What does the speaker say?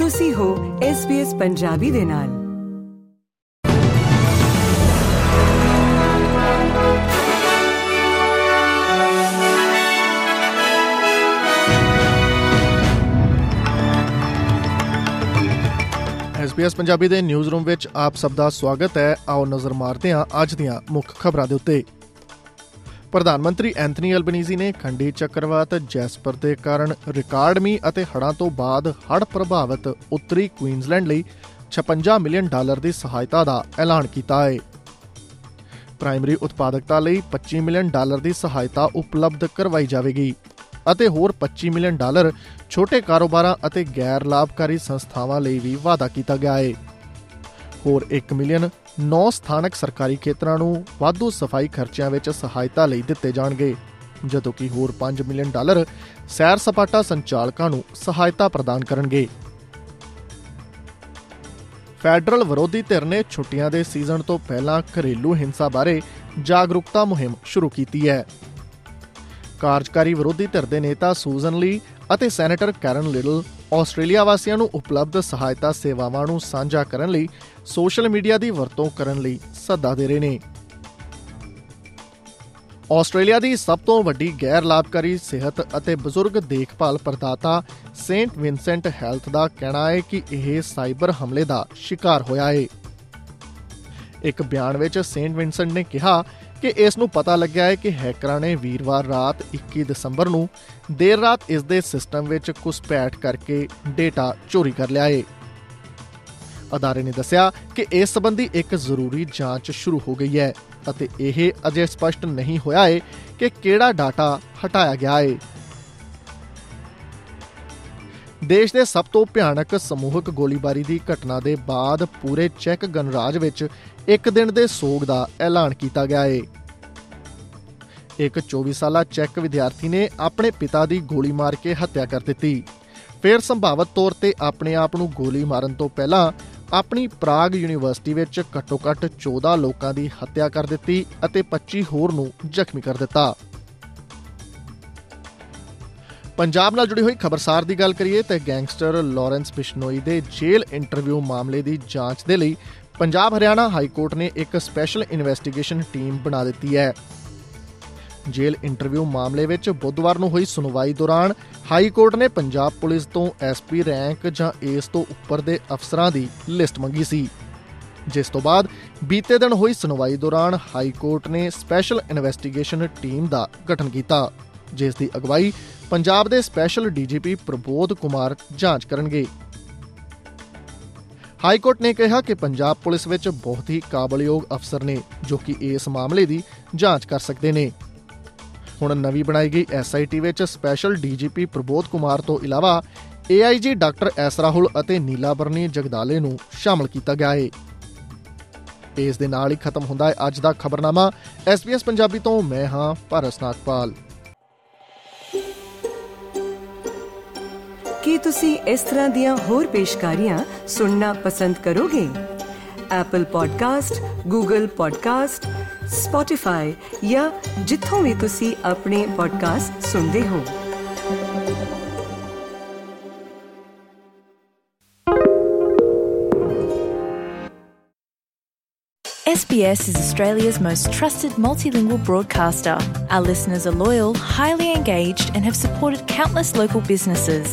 ਤੁਸੀਂ ਹੋ SBS ਪੰਜਾਬੀ ਦੇ ਨਾਲ। SBS ਪੰਜਾਬੀ ਦੇ ਨਿਊਜ਼ ਰੂਮ ਵਿੱਚ ਆਪ ਸਭ ਦਾ ਸਵਾਗਤ ਹੈ। ਆਓ ਨਜ਼ਰ ਮਾਰਦੇ ਹਾਂ ਅੱਜ ਦੀਆਂ ਮੁੱਖ ਖਬਰਾਂ ਦੇ ਉੱਤੇ। ਪ੍ਰਧਾਨ ਮੰਤਰੀ ਐਂਥਨੀ ਅਲਬਨੀਜ਼ੀ ਨੇ ਖੰਡੀ ਚੱਕਰਵਾਤ ਜੈਸਪਰ ਦੇ ਕਾਰਨ ਰਿਕਾਰਡ ਮੀਂਹ ਅਤੇ ਹੜ੍ਹਾਂ ਤੋਂ ਬਾਅਦ ਹੜ੍ਹ ਪ੍ਰਭਾਵਿਤ ਉੱਤਰੀ ਕੁਈਨਜ਼ਲੈਂਡ ਲਈ $56 ਮਿਲੀਅਨ ਦੀ ਸਹਾਇਤਾ ਦਾ ਐਲਾਨ ਕੀਤਾ ਹੈ। ਪ੍ਰਾਇਮਰੀ ਉਤਪਾਦਕਤਾ ਲਈ $25 ਮਿਲੀਅਨ ਦੀ ਸਹਾਇਤਾ ਉਪਲਬਧ ਕਰਵਾਈ ਜਾਵੇਗੀ ਅਤੇ ਹੋਰ $25 ਮਿਲੀਅਨ ਛੋਟੇ ਕਾਰੋਬਾਰਾਂ ਅਤੇ ਗੈਰ ਲਾਭਕਾਰੀ ਸੰਸਥਾਵਾਂ ਲਈ ਵੀ ਵਾਅਦਾ ਕੀਤਾ ਗਿਆ ਹੈ। ਹੋਰ 1 ਮਿਲੀਅਨ 9 ਸਥਾਨਕ ਸਰਕਾਰੀ ਖੇਤਰਾਂ ਨੂੰ ਵਾਧੂ ਸਫਾਈ ਖਰਚਿਆਂ ਵਿੱਚ ਸਹਾਇਤਾ ਲਈ ਦਿੱਤੇ ਜਾਣਗੇ, ਜਦੋਂ ਕਿ ਹੋਰ $5 ਮਿਲੀਅਨ ਸੈਰ ਸਪਾਟਾ ਸੰਚਾਲਕਾਂ ਨੂੰ ਸਹਾਇਤਾ ਪ੍ਰਦਾਨ ਕਰਨਗੇ। ਫੈਡਰਲ ਵਿਰੋਧੀ ਧਿਰ ਨੇ ਛੁੱਟੀਆਂ ਦੇ ਸੀਜ਼ਨ ਤੋਂ ਪਹਿਲਾਂ ਘਰੇਲੂ ਹਿੰਸਾ ਬਾਰੇ ਜਾਗਰੂਕਤਾ ਮੁਹਿੰਮ ਸ਼ੁਰੂ ਕੀਤੀ ਹੈ। ਕਾਰਜਕਾਰੀ ਵਿਰੋਧੀ ਧਿਰ ਦੇ ਨੇਤਾ ਸੂਜ਼ਨ ਲੀ ਅਤੇ ਸੈਨੇਟਰ ਕੈਰਨ ਲਿਟਲ ਆਸਟ੍ਰੇਲੀਆ ਵਾਸੀਆਂ ਨੂੰ ਉਪਲਬਧ ਸਹਾਇਤਾ ਸੇਵਾਵਾਂ ਨੂੰ ਸਾਂਝਾ ਕਰਨ ਲਈ ਸੋਸ਼ਲ ਮੀਡੀਆ ਦੀ ਵਰਤੋਂ ਕਰਨ ਲਈ ਸੱਦਾ ਦੇ ਰਹੇ ਨੇ। ਆਸਟ੍ਰੇਲੀਆ ਦੀ ਸਭ ਤੋਂ ਵੱਡੀ ਗੈਰ ਲਾਭਕਾਰੀ ਸਿਹਤ ਅਤੇ ਬਜ਼ੁਰਗ ਦੇਖਭਾਲ ਪ੍ਰਦਾਤਾ ਸੇਂਟ ਵਿੰਸੈਂਟ ਹੈਲਥ ਦਾ ਕਹਿਣਾ ਹੈ ਕਿ ਇਹ ਸਾਈਬਰ ਹਮਲੇ ਦਾ ਸ਼ਿਕਾਰ ਹੋਇਆ ਹੈ। ਇੱਕ ਬਿਆਨ ਵਿੱਚ ਸੇਂਟ ਵਿੰਸੈਂਟ ਨੇ ਕਿਹਾ ਕਿ ਇਸ ਨੂੰ ਪਤਾ ਲੱਗਿਆ ਹੈ ਕਿ ਹੈਕਰਾਂ ਨੇ ਵੀਰਵਾਰ ਰਾਤ 21 ਦਸੰਬਰ ਨੂੰ ਦੇਰ ਰਾਤ ਇਸ ਦੇ ਸਿਸਟਮ ਵਿੱਚ ਘੁਸਪੈਠ ਕਰਕੇ ਡੇਟਾ ਚੋਰੀ ਕਰ ਲਿਆ ਹੈ। ਅਦਾਰੇ ਨੇ ਦੱਸਿਆ ਕਿ ਇਸ ਸੰਬੰਧੀ ਇੱਕ ਜ਼ਰੂਰੀ ਜਾਂਚ ਸ਼ੁਰੂ ਹੋ ਗਈ ਹੈ ਅਤੇ ਇਹ ਅਜੇ ਸਪਸ਼ਟ ਨਹੀਂ ਹੋਇਆ ਹੈ ਕਿ ਕਿਹੜਾ ਡਾਟਾ ਹਟਾਇਆ ਗਿਆ ਹੈ। ਦੇਸ਼ ਦੇ ਸਭ ਤੋਂ ਭਿਆਨਕ ਸਮੂਹਕ ਗੋਲੀਬਾਰੀ ਦੀ ਘਟਨਾ ਦੇ ਬਾਅਦ ਪੂਰੇ ਚੈੱਕ ਗਣਰਾਜ ਵਿੱਚ ਇੱਕ ਦਿਨ ਦੇ ਸੋਗ ਦਾ ਐਲਾਨ ਕੀਤਾ ਗਿਆ ਹੈ। ਇੱਕ 24 ਸਾਲਾ ਚੈੱਕ ਵਿਦਿਆਰਥੀ ਨੇ ਆਪਣੇ ਪਿਤਾ ਦੀ ਗੋਲੀ ਮਾਰ ਕੇ ਹੱਤਿਆ ਕਰ ਦਿੱਤੀ, ਫਿਰ ਸੰਭਾਵਤ ਤੌਰ ਤੇ ਆਪਣੇ ਆਪ ਨੂੰ ਗੋਲੀ ਮਾਰਨ ਤੋਂ ਪਹਿਲਾਂ ਆਪਣੀ ਪ੍ਰਾਗ ਯੂਨੀਵਰਸਿਟੀ ਵਿੱਚ ਘੱਟੋ-ਘੱਟ 14 ਲੋਕਾਂ ਦੀ ਹੱਤਿਆ ਕਰ ਦਿੱਤੀ ਅਤੇ 25 ਹੋਰ ਨੂੰ ਜ਼ਖਮੀ ਕਰ ਦਿੱਤਾ। ਪੰਜਾਬ ਨਾਲ ਜੁੜੀ ਹੋਈ ਖਬਰਸਾਰ ਦੀ ਗੱਲ ਕਰੀਏ ਤਾਂ ਗੈਂਗਸਟਰ ਲਾਰੈਂਸ ਬਿਸ਼ਨੋਈ ਦੇ ਜੇਲ੍ਹ ਇੰਟਰਵਿਊ ਮਾਮਲੇ ਦੀ ਜਾਂਚ ਦੇ ਲਈ ਪੰਜਾਬ ਹਰਿਆਣਾ ਹਾਈ ਕੋਰਟ ਨੇ ਇੱਕ ਸਪੈਸ਼ਲ ਇਨਵੈਸਟੀਗੇਸ਼ਨ ਟੀਮ ਬਣਾ ਦਿੱਤੀ ਹੈ। ਜੇਲ੍ਹ ਇੰਟਰਵਿਊ ਮਾਮਲੇ ਵਿੱਚ ਬੁੱਧਵਾਰ ਨੂੰ ਹੋਈ ਸੁਣਵਾਈ ਦੌਰਾਨ ਹਾਈ ਕੋਰਟ ਨੇ ਪੰਜਾਬ ਪੁਲਿਸ ਤੋਂ ਐਸਪੀ ਰੈਂਕ ਜਾਂ ਇਸ ਤੋਂ ਉੱਪਰ ਦੇ ਅਫਸਰਾਂ ਦੀ ਲਿਸਟ ਮੰਗੀ ਸੀ, ਜਿਸ ਤੋਂ ਬਾਅਦ ਬੀਤੇ ਦਿਨ ਹੋਈ ਸੁਣਵਾਈ ਦੌਰਾਨ ਹਾਈ ਕੋਰਟ ਨੇ ਸਪੈਸ਼ਲ ਇਨਵੈਸਟੀਗੇਸ਼ਨ ਟੀਮ ਦਾ ਗਠਨ ਕੀਤਾ, ਜਿਸ ਦੀ ਅਗਵਾਈ ਪੰਜਾਬ ਦੇ ਸਪੈਸ਼ਲ ਡੀਜੀਪੀ ਪ੍ਰਬੋਧ ਕੁਮਾਰ ਜਾਂਚ ਕਰਨਗੇ। ਹਾਈ ਕੋਰਟ ਨੇ ਕਿਹਾ ਕਿ ਪੰਜਾਬ ਪੁਲਿਸ ਵਿੱਚ ਬਹੁਤ ਹੀ ਕਾਬਲਯੋਗ ਅਫਸਰ ਨੇ ਜੋ ਕਿ ਇਸ ਮਾਮਲੇ ਦੀ ਜਾਂਚ ਕਰ ਸਕਦੇ ਨੇ। ਹੁਣ ਨਵੀਂ ਬਣਾਈ ਗਈ SIT ਵਿੱਚ ਸਪੈਸ਼ਲ ਡੀਜੀਪੀ ਪ੍ਰਬੋਧ ਕੁਮਾਰ ਤੋਂ ਇਲਾਵਾ AIG DS ਰਾਹੁਲ ਅਤੇ ਨੀਲਾ ਬਰਨੀ ਜਗਦਾਲੇ ਨੂੰ ਸ਼ਾਮਲ ਕੀਤਾ ਗਿਆ ਹੈ। ਇਸ ਦੇ ਨਾਲ ਹੀ ਖਤਮ ਹੁੰਦਾ ਹੈ ਅੱਜ ਦਾ ਖਬਰਨਾਮਾ। SBS ਪੰਜਾਬੀ ਤੋਂ ਮੈਂ ਹਾਂ ਪਾਰਸ ਨਾਥ ਪਾਲ। ਕੀ ਤੁਸੀਂ ਇਸ ਤਰ੍ਹਾਂ ਦੀਆਂ ਹੋਰ ਪੇਸ਼ਕਾਰੀਆਂ ਸੁਣਨਾ ਪਸੰਦ ਕਰੋਗੇ? Apple Podcast, Google Podcast, Spotify ਜਾਂ ਜਿੱਥੋਂ ਵੀ ਤੁਸੀਂ ਆਪਣੇ ਪੋਡਕਾਸਟ ਸੁਣਦੇ ਹੋ। SBS is Australia's most trusted multilingual broadcaster. Our listeners are loyal, highly engaged, and have supported countless local businesses.